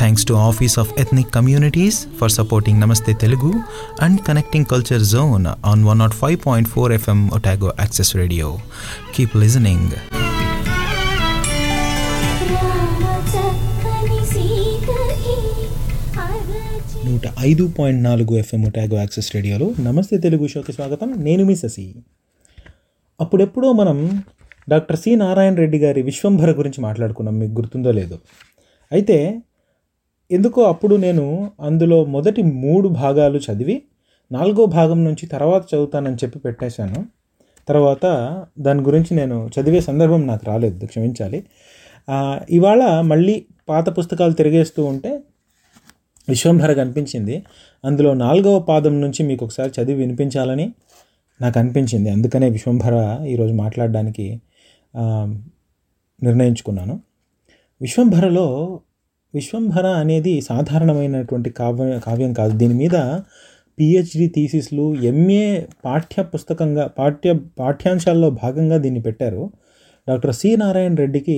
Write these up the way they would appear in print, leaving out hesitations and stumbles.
Thanks to Office of Ethnic Communities for supporting Namaste Telugu and Connecting Culture Zone on 105.4 FM Otago Access Radio. Keep listening. నూట 5.4 FM Otago Access రేడియోలో నమస్తే తెలుగు షోకి స్వాగతం. నేను మీ శశి. అప్పుడెప్పుడో మనం డాక్టర్ సి నారాయణ రెడ్డి గారి విశ్వంభర గురించి మాట్లాడుకున్నాం, మీకు గుర్తుందో లేదో. అయితే ఎందుకో అప్పుడు నేను అందులో మొదటి 3 భాగాలు చదివి 4వ భాగం నుంచి తర్వాత చదువుతానని చెప్పి పెట్టేశాను. తర్వాత దాని గురించి నేను చదివే సందర్భం నాకు రాలేదు, క్షమించాలి. ఇవాళ మళ్ళీ పాత పుస్తకాలు తిరిగేస్తూ ఉంటే విశ్వంభర కనిపించింది. అందులో 4వ పాదం నుంచి మీకు ఒకసారి చదివి వినిపించాలని నాకు అనిపించింది. అందుకనే విశ్వంభర ఈరోజు మాట్లాడడానికి నిర్ణయించుకున్నాను. విశ్వంభర అనేది సాధారణమైనటువంటి కావ్యం కాదు. దీని మీద పిహెచ్డి థీసిస్లు, ఎంఏ పాఠ్యపుస్తకంగా పాఠ్యాంశాల్లో భాగంగా దీన్ని పెట్టారు. డాక్టర్ సి నారాయణ రెడ్డికి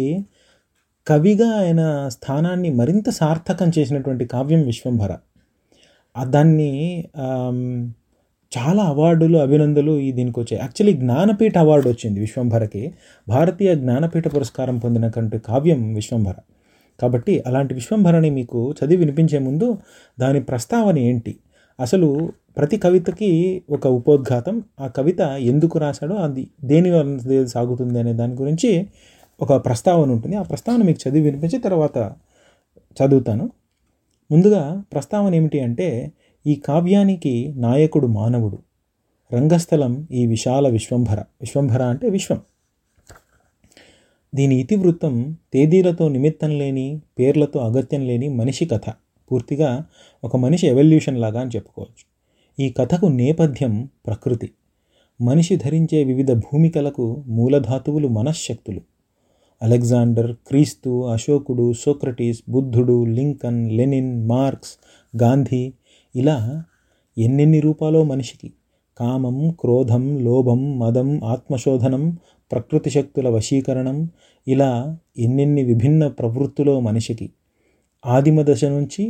కవిగా ఆయన స్థానాన్ని మరింత సార్థకం చేసినటువంటి కావ్యం విశ్వంభర. దాన్ని చాలా అవార్డులు, అభినందనలు దీనికి వచ్చాయి. యాక్చువల్లీ జ్ఞానపీఠ అవార్డు వచ్చింది విశ్వంభరకి. భారతీయ జ్ఞానపీఠ పురస్కారం పొందినటువంటి కావ్యం విశ్వంభర. కాబట్టి అలాంటి విశ్వంభరని మీకు చదివి వినిపించే ముందు దాని ప్రస్తావన ఏంటి, అసలు ప్రతి కవితకి ఒక ఉపోద్ఘాతం, ఆ కవిత ఎందుకు రాశాడో, అది దేని వల్ల సాగుతుంది అనే దాని గురించి ఒక ప్రస్తావన ఉంటుంది. ఆ ప్రస్తావన మీకు చదివి వినిపించి తర్వాత చదువుతాను. ముందుగా ప్రస్తావన ఏమిటి అంటే, ఈ కావ్యానికి నాయకుడు మానవుడు, రంగస్థలం ఈ విశాల విశ్వంభర. విశ్వంభర అంటే విశ్వం. దీని ఇతివృత్తం తేదీలతో నిమిత్తం లేని, పేర్లతో అగత్యం లేని మనిషి కథ. పూర్తిగా ఒక మనిషి ఎవల్యూషన్ లాగా అని చెప్పుకోవచ్చు. ఈ కథకు నేపథ్యం ప్రకృతి. మనిషి ధరించే వివిధ భూమికలకు మూలధాతువులు మనశ్శక్తులు. అలెగ్జాండర్, క్రీస్తు, అశోకుడు, సోక్రటీస్, బుద్ధుడు, లింకన్, లెనిన్, మార్క్స్, గాంధీ, ఇలా ఎన్నెన్ని రూపాలో మనిషికి. కామం, క్రోధం, లోభం, మదం, ఆత్మశోధనం, ప్రకృతి శక్తుల వశీకరణం, ఇలా ఎన్నెన్ని విభిన్న ప్రవృత్తులో మనిషికి. ఆదిమ దశ నుంచి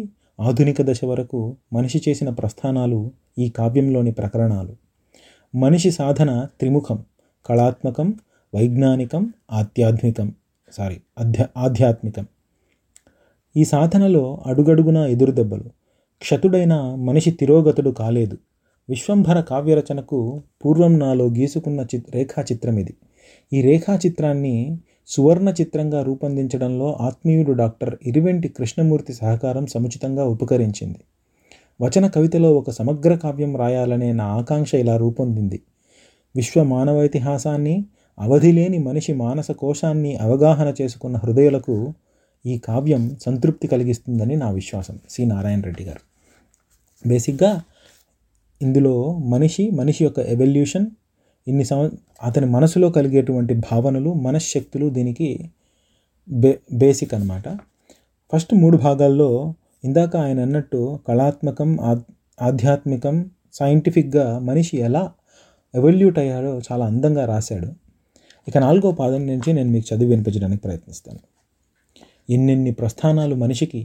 ఆధునిక దశ వరకు మనిషి చేసిన ప్రస్థానాలు ఈ కావ్యంలోని ప్రకరణాలు. మనిషి సాధన త్రిముఖం: కళాత్మకం, వైజ్ఞానికం, ఆధ్యాత్మికం. ఈ సాధనలో అడుగడుగునా ఎదురుదెబ్బలు. క్షతుడైన మనిషి తిరోగతుడు కాలేదు. విశ్వంభర కావ్యరచనకు పూర్వం నాలో గీసుకున్న రేఖాచిత్రం ఇది. ఈ రేఖాచిత్రాన్ని సువర్ణ చిత్రంగా రూపొందించడంలో ఆత్మీయుడు డాక్టర్ ఇరువెంటి కృష్ణమూర్తి సహకారం సముచితంగా ఉపకరించింది. వచన కవితలో ఒక సమగ్ర కావ్యం రాయాలనే నా ఆకాంక్ష ఇలా రూపొందింది. విశ్వ మానవైతిహాసాన్ని, అవధిలేని మనిషి మానస కోశాన్ని అవగాహన చేసుకున్న హృదయాలకు ఈ కావ్యం సంతృప్తి కలిగిస్తుందని నా విశ్వాసం. సి నారాయణ రెడ్డి గారు బేసిక్గా ఇందులో మనిషి యొక్క ఎవల్యూషన్, అతని మనసులో కలిగేటువంటి భావనలు, మనశ్శక్తులు దీనికి బేసిక్ అనమాట. ఫస్ట్ 3 భాగాల్లో ఇందాక ఆయన అన్నట్టు కళాత్మకం, ఆధ్యాత్మికం, సైంటిఫిక్గా మనిషి ఎలా ఎవల్యూట్ అయ్యాడో చాలా అందంగా రాశాడు. ఇక 4వ పాదం నుంచి నేను మీకు చదివి వినిపించడానికి ప్రయత్నిస్తాను. ఎన్నెన్ని ప్రస్థానాలు మనిషికి,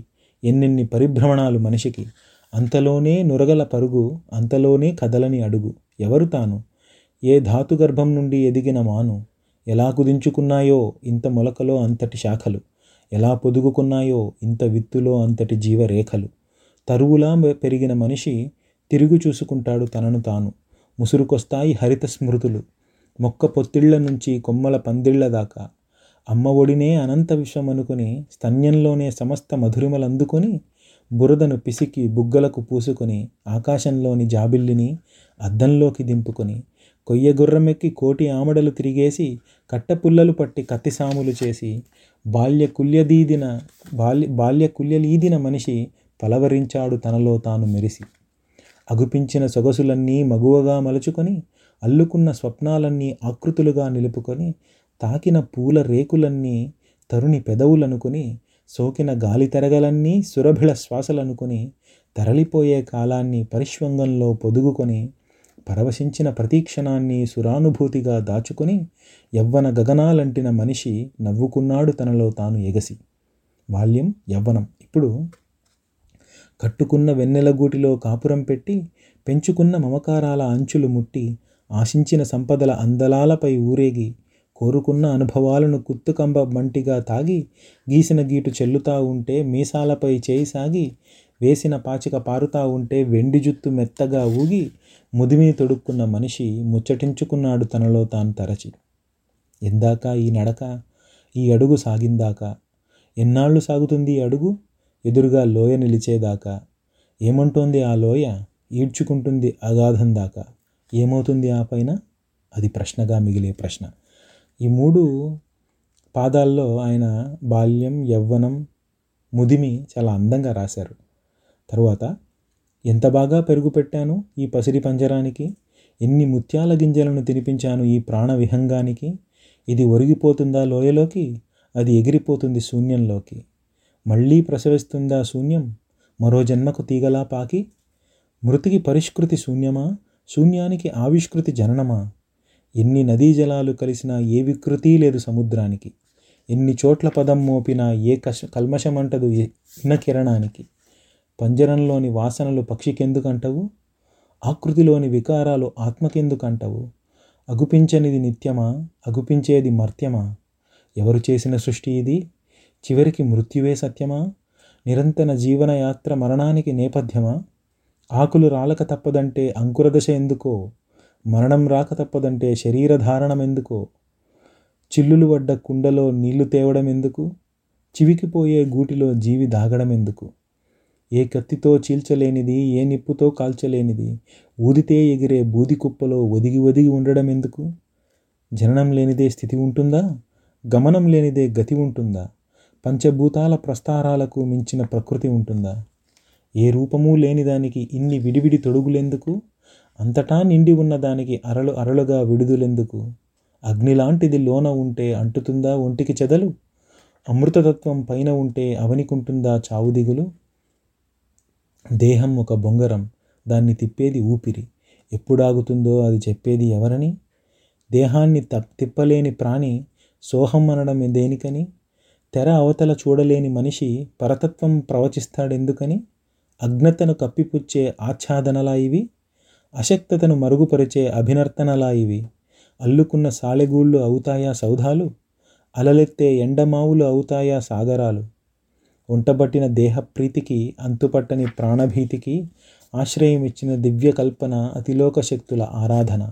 ఎన్నెన్ని పరిభ్రమణాలు మనిషికి. అంతలోనే నురగల పరుగు, అంతలోనే కదలని అడుగు. ఎవరు తాను, ఏ ధాతుగర్భం నుండి ఎదిగిన మాను. ఎలా కుదించుకున్నాయో ఇంత మొలకలో అంతటి శాఖలు, ఎలా పొదుగుకున్నాయో ఇంత విత్తులో అంతటి జీవరేఖలు. తరువులా పెరిగిన మనిషి తిరుగు చూసుకుంటాడు తనను తాను. ముసురుకొస్తాయి హరిత స్మృతులు, మొక్క పొత్తిళ్ల నుంచి కొమ్మల పందిళ్ల దాకా. అమ్మ ఒడినే అనంత విశ్వం అనుకుని, స్తన్యంలోనే సమస్త మధురిమలందుకొని, బురదను పిసికి బుగ్గలకు పూసుకొని, ఆకాశంలోని జాబిల్లిని అద్దంలోకి దింపుకొని, కొయ్యగుర్రమెక్కి 1,000,000 ఆమడలు తిరిగేసి, కట్టపుల్లలు పట్టి కత్తిసాములు చేసి, బాల్య కుల్యలీదిన మనిషి పలవరించాడు తనలో తాను మెరిసి. అగుపించిన సొగసులన్నీ మగువగా మలుచుకొని, అల్లుకున్న స్వప్నాలన్నీ ఆకృతులుగా నిలుపుకొని, తాకిన పూల రేకులన్నీ తరుణి పెదవులనుకుని, సోకిన గాలి తెరగలన్నీ సురభిళ శ్వాసలనుకుని, తరలిపోయే కాలాన్ని పరిష్వంగంలో పొదుగుకొని, పరవశించిన ప్రతీక్షణాన్ని సురానుభూతిగా దాచుకొని, యవ్వన గగనాలంటిన మనిషి నవ్వుకున్నాడు తనలో తాను ఎగసి. బాల్యం, యవ్వనం. ఇప్పుడు కట్టుకున్న వెన్నెలగూటిలో కాపురం పెట్టి, పెంచుకున్న మమకారాల అంచులు ముట్టి, ఆశించిన సంపదల అందలాలపై ఊరేగి, కోరుకున్న అనుభవాలను కుత్తుకంబ మంటిగా తాగి, గీసిన గీటు చెల్లుతా ఉంటే మీసాలపై చేయి సాగి, వేసిన పాచిక పారుతా ఉంటే వెండి జుత్తు మెత్తగా ఊగి, ముదిమిని తొడుక్కున్న మనిషి ముచ్చటించుకున్నాడు తనలో తాను తరచి. ఎందాక ఈ నడక, ఈ అడుగు సాగిందాక? ఎన్నాళ్ళు సాగుతుంది ఈ అడుగు? ఎదురుగా లోయ నిలిచేదాకా. ఏమంటోంది ఆ లోయ? ఈడ్చుకుంటుంది అగాధం దాకా. ఏమవుతుంది ఆ పైన? అది ప్రశ్నగా మిగిలే ప్రశ్న. ఈ మూడు పాదాల్లో ఆయన బాల్యం, యవ్వనం, ముదిమి చాలా అందంగా రాశారు. తరువాత, ఎంత బాగా పెరుగుపెట్టాను ఈ పసిడి పంజరానికి, ఎన్ని ముత్యాల గింజలను తినిపించాను ఈ ప్రాణ విహంగానికి. ఇది ఒరిగిపోతుందా లోయలోకి? అది ఎగిరిపోతుంది శూన్యంలోకి. మళ్ళీ ప్రసవిస్తుందా శూన్యం మరో జన్మకు తీగలా పాకి? మృతికి పరిష్కృతి శూన్యమా? శూన్యానికి ఆవిష్కృతి జననమా? ఎన్ని నదీ జలాలు కలిసినా ఏ వికృతి లేదు సముద్రానికి. ఎన్ని చోట్ల పదం మోపినా ఏ కల్మషమంటదు ఇనకిరణానికి. పంజరంలోని వాసనలు పక్షికెందుకంటవు? ఆకృతిలోని వికారాలు ఆత్మకెందుకంటవు? అగుపించనిది నిత్యమా? అగుపించేది మర్త్యమా? ఎవరు చేసిన సృష్టి ఇది? చివరికి మృత్యువే సత్యమా? నిరంతర జీవనయాత్ర మరణానికి నేపథ్యమా? ఆకులు రాలక తప్పదంటే అంకురదశ ఎందుకో? మరణం రాక తప్పదంటే శరీరధారణం ఎందుకో? చిల్లులు పడ్డ కుండలో నీళ్లు తేవడం ఎందుకు? చివికిపోయే గూటిలో జీవి దాగడం ఎందుకు? ఏ కత్తితో చీల్చలేనిది, ఏ నిప్పుతో కాల్చలేనిది, ఊదితే ఎగిరే బూది కుప్పలో ఒదిగి ఒదిగి ఉండడం ఎందుకు? జననం లేనిదే స్థితి ఉంటుందా? గమనం లేనిదే గతి ఉంటుందా? పంచభూతాల ప్రస్తారాలకు మించిన ప్రకృతి ఉంటుందా? ఏ రూపమూ లేనిదానికి ఇన్ని విడివిడి తొడుగులెందుకు? అంతటా నిండి ఉన్నదానికి అరలు అరలుగా విడుదలెందుకు? అగ్నిలాంటిది లోన ఉంటే అంటుతుందా ఒంటికి చెదలు? అమృతతత్వం పైన ఉంటే అవనికుంటుందా చావు దిగులు? దేహం ఒక బొంగరం, దాన్ని తిప్పేది ఊపిరి. ఎప్పుడాగుతుందో అది చెప్పేది ఎవరని? దేహాన్ని తిప్పలేని ప్రాణి సోహం అనడం దేనికని? తెర అవతల చూడలేని మనిషి పరతత్వం ప్రవచిస్తాడెందుకని? అజ్ఞతను కప్పిపుచ్చే ఆచ్ఛాదనలా ఇవి? అశక్తతను మరుగుపరిచే అభినర్తనలా ఇవి? అల్లుకున్న సాలెగూళ్ళు అవుతాయా సౌధాలు? అలలెత్తే ఎండమావులు అవుతాయా సాగరాలు? ఒంటబట్టిన దేహప్రీతికి, అంతుపట్టని ప్రాణభీతికి ఆశ్రయం ఇచ్చిన దివ్య కల్పన అతిలోక శక్తుల ఆరాధన.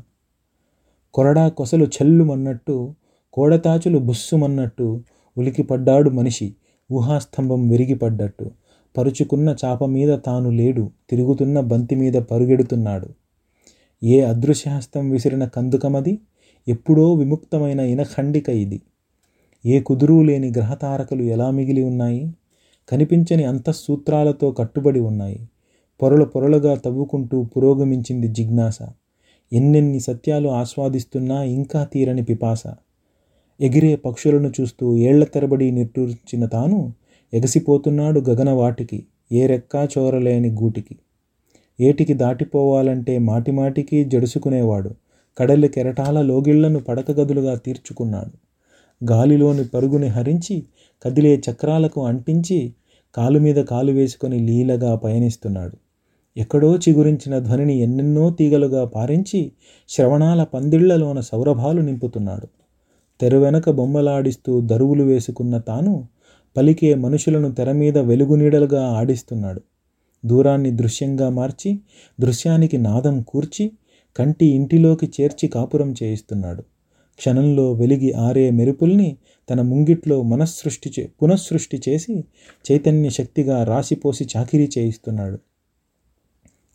కొరడా కొసలు చెల్లుమన్నట్టు, కోడతాచులు బుస్సుమన్నట్టు ఉలికిపడ్డాడు మనిషి, ఊహాస్తంభం విరిగిపడ్డట్టు. పరుచుకున్న చాప మీద తాను లేడు, తిరుగుతున్న బంతి మీద పరుగెడుతున్నాడు. ఏ అదృశ్యహస్తం విసిరిన కందుకమది? ఎప్పుడో విముక్తమైన ఇనఖండిక ఇది. ఏ కుదురు లేని గ్రహతారకలు ఎలా మిగిలి ఉన్నాయి? కనిపించని అంతఃసూత్రాలతో కట్టుబడి ఉన్నాయి. పొరలు పొరలుగా తవ్వుకుంటూ పురోగమించింది జిజ్ఞాస. ఎన్నెన్ని సత్యాలు ఆస్వాదిస్తున్నా ఇంకా తీరని పిపాస. ఎగిరే పక్షులను చూస్తూ ఏళ్ల తరబడి నిట్టూర్చిన తాను ఎగసిపోతున్నాడు గగనవాటికి, ఏ రెక్కా చోరలేని గూటికి. ఏటికి దాటిపోవాలంటే మాటిమాటికి జడుసుకునేవాడు. కడలి కెరటాల లోగిళ్లను పడక గదులుగా తీర్చుకున్నాడు. గాలిలోని పరుగుని హరించి, కదిలే చక్రాలకు అంటించి, కాలు మీద కాలు వేసుకొని లీలగా పయనిస్తున్నాడు. ఎక్కడో చిగురించిన ధ్వనిని ఎన్నెన్నో తీగలుగా పారించి, శ్రవణాల పందిళ్లలోన సౌరభాలు నింపుతున్నాడు. తెరవెనక బొమ్మలాడిస్తూ దరువులు వేసుకున్న తాను పలికే మనుషులను తెర మీద వెలుగునీడలుగా ఆడిస్తున్నాడు. దూరాన్ని దృశ్యంగా మార్చి, దృశ్యానికి నాదం కూర్చి, కంటి ఇంటిలోకి చేర్చి కాపురం చేయిస్తున్నాడు. క్షణంలో వెలిగి ఆరే మెరుపుల్ని తన ముంగిట్లో పునఃసృష్టి చేసి చైతన్య శక్తిగా రాసిపోసి చాకిరీ చేయిస్తున్నాడు.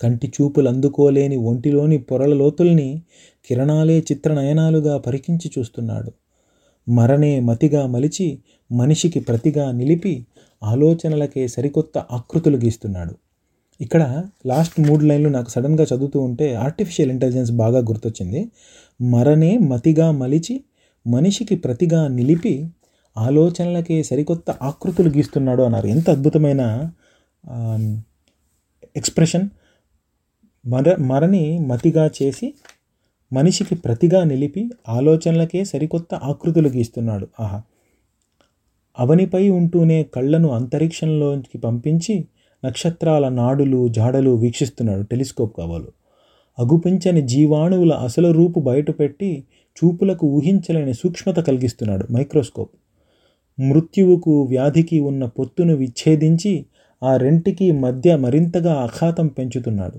కంటి చూపులు అందుకోలేని ఒంటిలోని పొరల లోతుల్ని కిరణాలే చిత్రనయనాలుగా పరికించి చూస్తున్నాడు. మరణే మతిగా మలిచి మనిషికి ప్రతిగా నిలిపి ఆలోచనలకే సరికొత్త ఆకృతులు గీస్తున్నాడు. ఇక్కడ లాస్ట్ 3 లైన్లు నాకు సడన్గా చదువుతూ ఉంటే ఆర్టిఫిషియల్ ఇంటెలిజెన్స్ బాగా గుర్తొచ్చింది. మరణే మతిగా మలిచి మనిషికి ప్రతిగా నిలిపి ఆలోచనలకే సరికొత్త ఆకృతులు గీస్తున్నాడు అన్నారు. ఎంత అద్భుతమైన ఎక్స్ప్రెషన్. మరణి మతిగా చేసి మనిషికి ప్రతిగా నిలిపి ఆలోచనలకే సరికొత్త ఆకృతులు గీస్తున్నాడు. ఆహా, అవనిపై ఉంటూనే కళ్ళను అంతరిక్షంలోకి పంపించి నక్షత్రాల నాడులు జాడలు వీక్షిస్తున్నాడు. టెలిస్కోప్ కావాలి. అగుపించని జీవాణువుల అసలు రూపు బయటపెట్టి చూపులకు ఊహించలేని సూక్ష్మత కలిగిస్తున్నాడు. మైక్రోస్కోప్. మృత్యువుకు వ్యాధికి ఉన్న పొత్తును విచ్ఛేదించి ఆ రెంటికి మధ్య మరింతగా అఖాతం పెంచుతున్నాడు.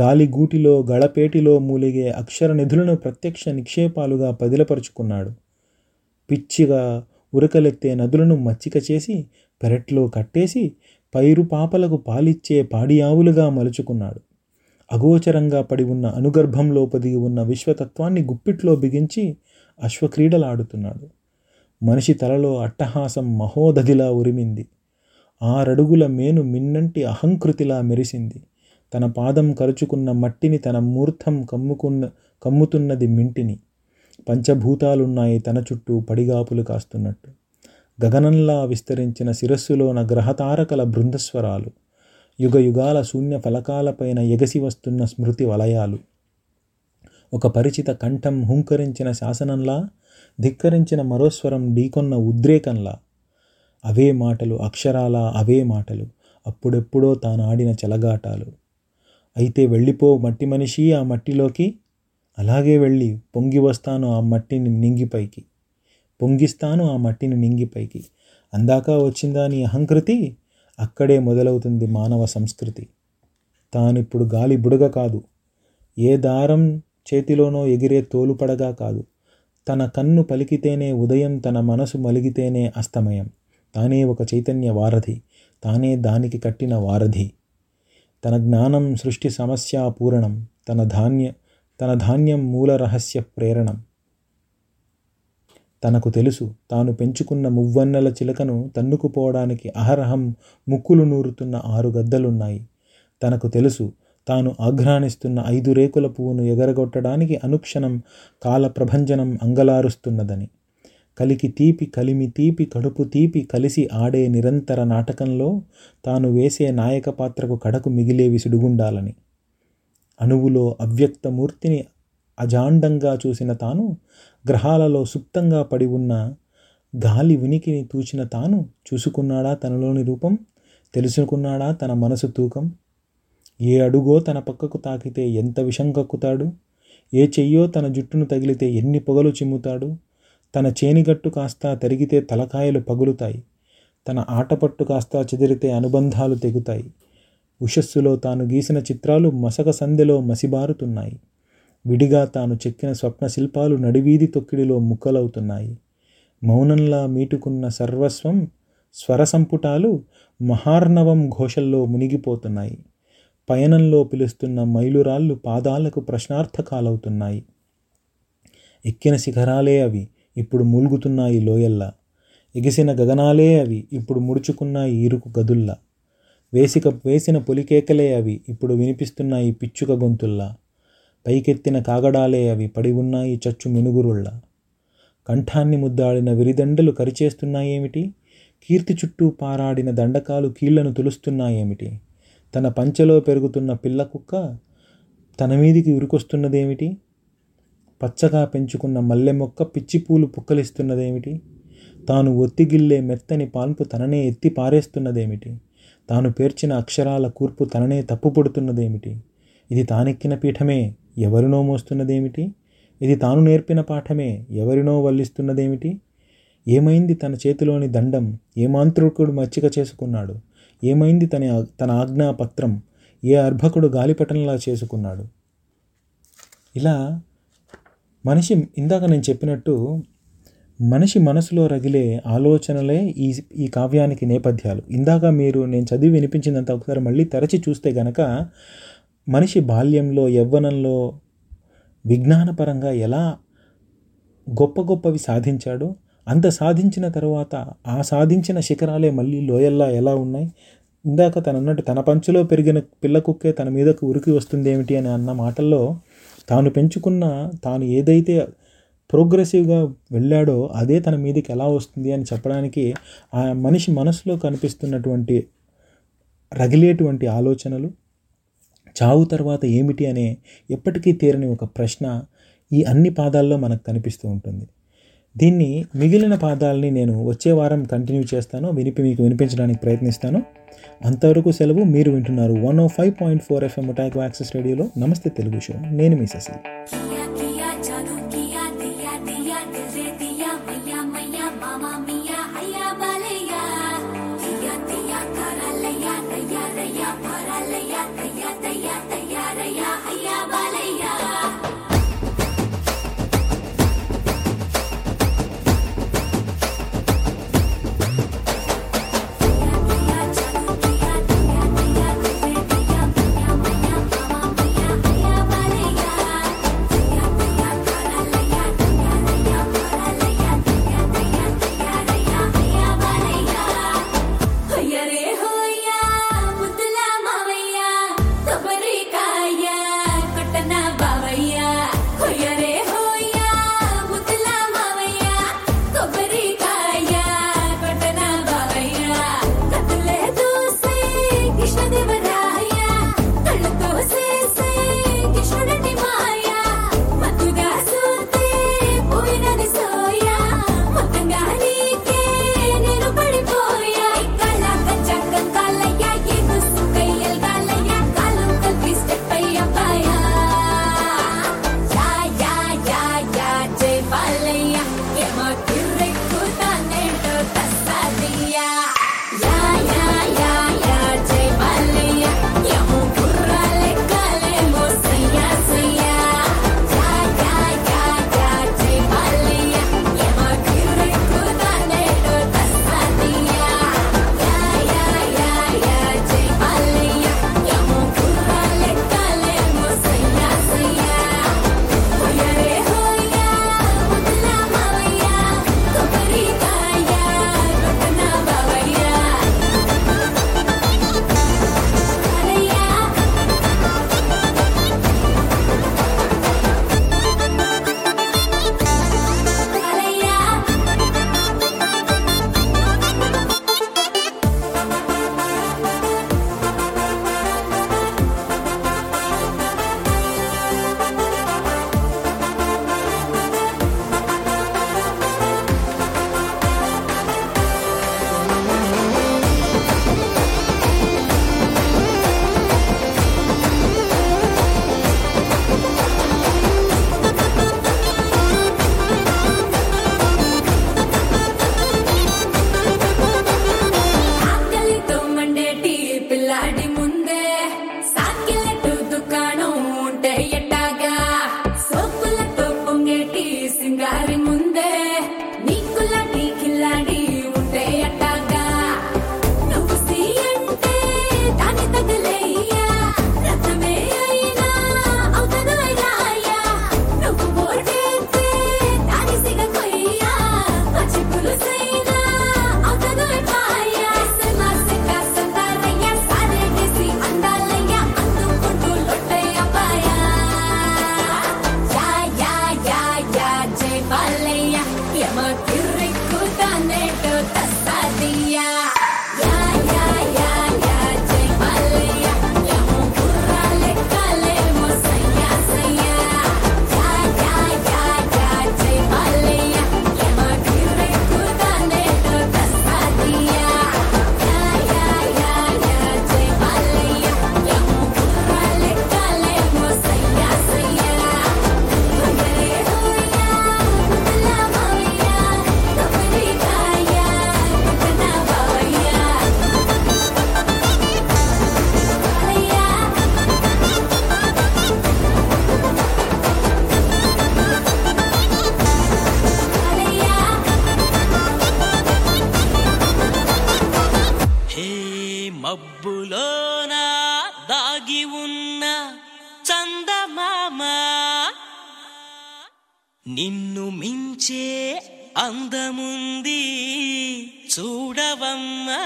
గాలిగూటిలో గళపేటిలో మూలిగే అక్షర నిధులను ప్రత్యక్ష నిక్షేపాలుగా పదిలపరుచుకున్నాడు. పిచ్చిగా ఉరకలెత్తే నదులను మచ్చిక చేసి పెరట్లో కట్టేసి పైరు పాపలకు పాలిచ్చే పాడియావులుగా మలుచుకున్నాడు. అగోచరంగా పడి ఉన్న అనుగర్భంలో పొదిగి ఉన్న విశ్వతత్వాన్ని గుప్పిట్లో బిగించి అశ్వక్రీడలాడుతున్నాడు. మనిషి తలలో అట్టహాసం మహోదధిలా ఉరిమింది. 6 అడుగుల మేను మిన్నంటి అహంకృతిలా మెరిసింది. తన పాదం కరుచుకున్న మట్టిని తన మూర్ధం కమ్ముతున్నది మింటిని. పంచభూతాలున్నాయి తన చుట్టూ పడిగాపులు కాస్తున్నట్టు. గగనంలా విస్తరించిన శిరస్సులోన గ్రహతారకల బృందస్వరాలు, యుగ యుగాల శూన్య ఫలకాలపైన ఎగసి వస్తున్న స్మృతి వలయాలు. ఒక పరిచిత కంఠం హుంకరించిన శాసనంలా, ధిక్కరించిన మరోస్వరం ఢీకొన్న ఉద్రేకంలా. అవే మాటలు, అక్షరాల అవే మాటలు, అప్పుడెప్పుడో తానాడిన చెలగాటాలు. అయితే వెళ్ళిపో మట్టి మనిషి ఆ మట్టిలోకి, అలాగే వెళ్ళి పొంగివస్తాను ఆ మట్టిని నింగిపైకి, పొంగిస్తాను ఆ మట్టిని నింగిపైకి. అందాక వచ్చిందా నీ అహంకృతి, అక్కడే మొదలవుతుంది మానవ సంస్కృతి. తానిప్పుడు గాలి బుడగ కాదు, ఏ దారం చేతిలోనో ఎగిరే తోలుపడగా కాదు. తన కన్ను పలికితేనే ఉదయం, తన మనసు మలిగితేనే అస్తమయం. తానే ఒక చైతన్య వారధి, తానే దానికి కట్టిన వారధి. తన జ్ఞానం సృష్టి సమస్య పూరణం, తన ధాన్యం మూల రహస్య ప్రేరణం. తనకు తెలుసు, తాను పెంచుకున్న మువ్వన్నెల చిలకను తన్నుకుపోవడానికి అహరహం ముక్కులు నూరుతున్న 6 గద్దలున్నాయి. తనకు తెలుసు, తాను ఆఘ్రానిస్తున్న 5 రేకుల పువ్వును ఎగరగొట్టడానికి అనుక్షణం కాల ప్రభంజనం అంగలారుస్తున్నదని. కలికి తీపి, కలిమి తీపి, కడుపు తీపి కలిసి ఆడే నిరంతర నాటకంలో తాను వేసే నాయక పాత్రకు కడకు మిగిలేవి సిడుగుండాలని. అణువులో అవ్యక్తమూర్తిని అజాండంగా చూసిన తాను, గ్రహాలలో సుప్తంగా పడి ఉన్న గాలి ఉనికిని తూచిన తాను, చూసుకున్నాడా తనలోని రూపం, తెలుసుకున్నాడా తన మనసు తూకం. ఏ అడుగో తన పక్కకు తాకితే ఎంత విషం కక్కుతాడు, ఏ చెయ్యో తన జుట్టును తగిలితే ఎన్ని పొగలు చిమ్ముతాడు, తన చేనిగట్టు కాస్త తరిగితే తలకాయలు పగులుతాయి, తన ఆటపట్టు కాస్త చెదిరితే అనుబంధాలు తెగుతాయి. ఉషస్సులో తాను గీసిన చిత్రాలు మసక సందెలో మసిబారుతున్నాయి. విడిగా తాను చెక్కిన స్వప్న శిల్పాలు నడివీధి తొక్కిడిలో ముక్కలవుతున్నాయి. మౌనంలా మీటుకున్న సర్వస్వం స్వరసంపుటాలు మహార్ణవం ఘోషల్లో మునిగిపోతున్నాయి. పయనంలో పిలుస్తున్న మైలురాళ్ళు పాదాలకు ప్రశ్నార్థకాలవుతున్నాయి. ఎక్కిన శిఖరాలే అవి, ఇప్పుడు మూలుగుతున్నాయి లోయల్లా. ఎగిసిన గగనాలే అవి, ఇప్పుడు ముడుచుకున్నాయి ఇరుకు గదుల్లా. వేసిన పొలికేకలే అవి, ఇప్పుడు వినిపిస్తున్నాయి పిచ్చుక గొంతుల్లా. పైకెత్తిన కాగడాలే అవి, పడి ఉన్నాయి చచ్చు మినుగురుళ్ళ. కంఠాన్ని ముద్దాడిన విరిదండలు కరిచేస్తున్నాయేమిటి, కీర్తి చుట్టూ పారాడిన దండకాలు కీళ్లను తులుస్తున్నాయేమిటి, తన పంచెలో పెరుగుతున్న పిల్ల కుక్క తన మీదికి ఉరికొస్తున్నదేమిటి, పచ్చగా పెంచుకున్న మల్లె మొక్క పిచ్చిపూలు పుక్కలిస్తున్నదేమిటి, తాను ఒత్తిగిల్లే మెత్తని పాన్పు తననే ఎత్తి పారేస్తున్నదేమిటి, తాను పేర్చిన అక్షరాల కూర్పు తననే తప్పుపడుతున్నదేమిటి, ఇది తానెక్కిన పీఠమే ఎవరినో మోస్తున్నదేమిటి, ఇది తాను నేర్పిన పాఠమే ఎవరినో వల్లిస్తున్నదేమిటి. ఏమైంది తన చేతిలోని దండం, ఏ మాంత్రికుడు మచ్చిక చేసుకున్నాడు, ఏమైంది తన ఆజ్ఞాపత్రం, ఏ అర్భకుడు గాలిపటంలా చేసుకున్నాడు. ఇలా మనిషి, ఇందాక నేను చెప్పినట్టు, మనిషి మనసులో రగిలే ఆలోచనలే ఈ కావ్యానికి నేపథ్యాలు. ఇందాక నేను చదివి వినిపించినంత ఒకసారి మళ్ళీ తరచి చూస్తే గనక, మనిషి బాల్యంలో యవ్వనంలో విజ్ఞానపరంగా ఎలా గొప్ప గొప్పవి సాధించాడో అంత సాధించిన తర్వాత ఆ సాధించిన శిఖరాలే మళ్ళీ లోయల్లా ఎలా ఉన్నాయి. ఇందాక తను అన్నట్టు తన పంచులో పెరిగిన పిల్ల కుక్కే తన మీదకు ఉరికి వస్తుంది ఏమిటి అని అన్న మాటల్లో తాను పెంచుకున్న తాను ఏదైతే ప్రోగ్రెసివ్గా వెళ్ళాడో అదే తన మీదకి ఎలా వస్తుంది అని చెప్పడానికి ఆ మనిషి మనసులో కనిపిస్తున్నటువంటి రగిలేటువంటి ఆలోచనలు, చావు తర్వాత ఏమిటి అనే ఎప్పటికీ తీరని ఒక ప్రశ్న ఈ అన్ని పాదాల్లో మనకు కనిపిస్తూ ఉంటుంది. దీన్ని మిగిలిన పాదాలని నేను వచ్చే వారం కంటిన్యూ చేస్తాను, మీకు వినిపించడానికి ప్రయత్నిస్తాను. అంతవరకు సెలవు. మీరు వింటున్నారు 105.4 FM Otago Access రేడియోలో నమస్తే తెలుగు షో. నేను మీ శశి. నిన్ను మించే అందముంది చూడవమ్మా,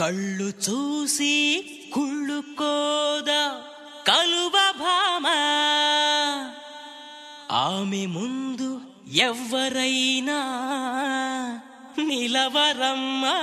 కళ్ళు చూసి కుళ్ళుకోదా కలువభామా, ఆమె ముందు ఎవ్వరైనా నిలవరమ్మా.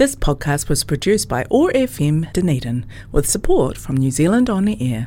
This podcast was produced by OAR FM Dunedin with support from New Zealand On Air.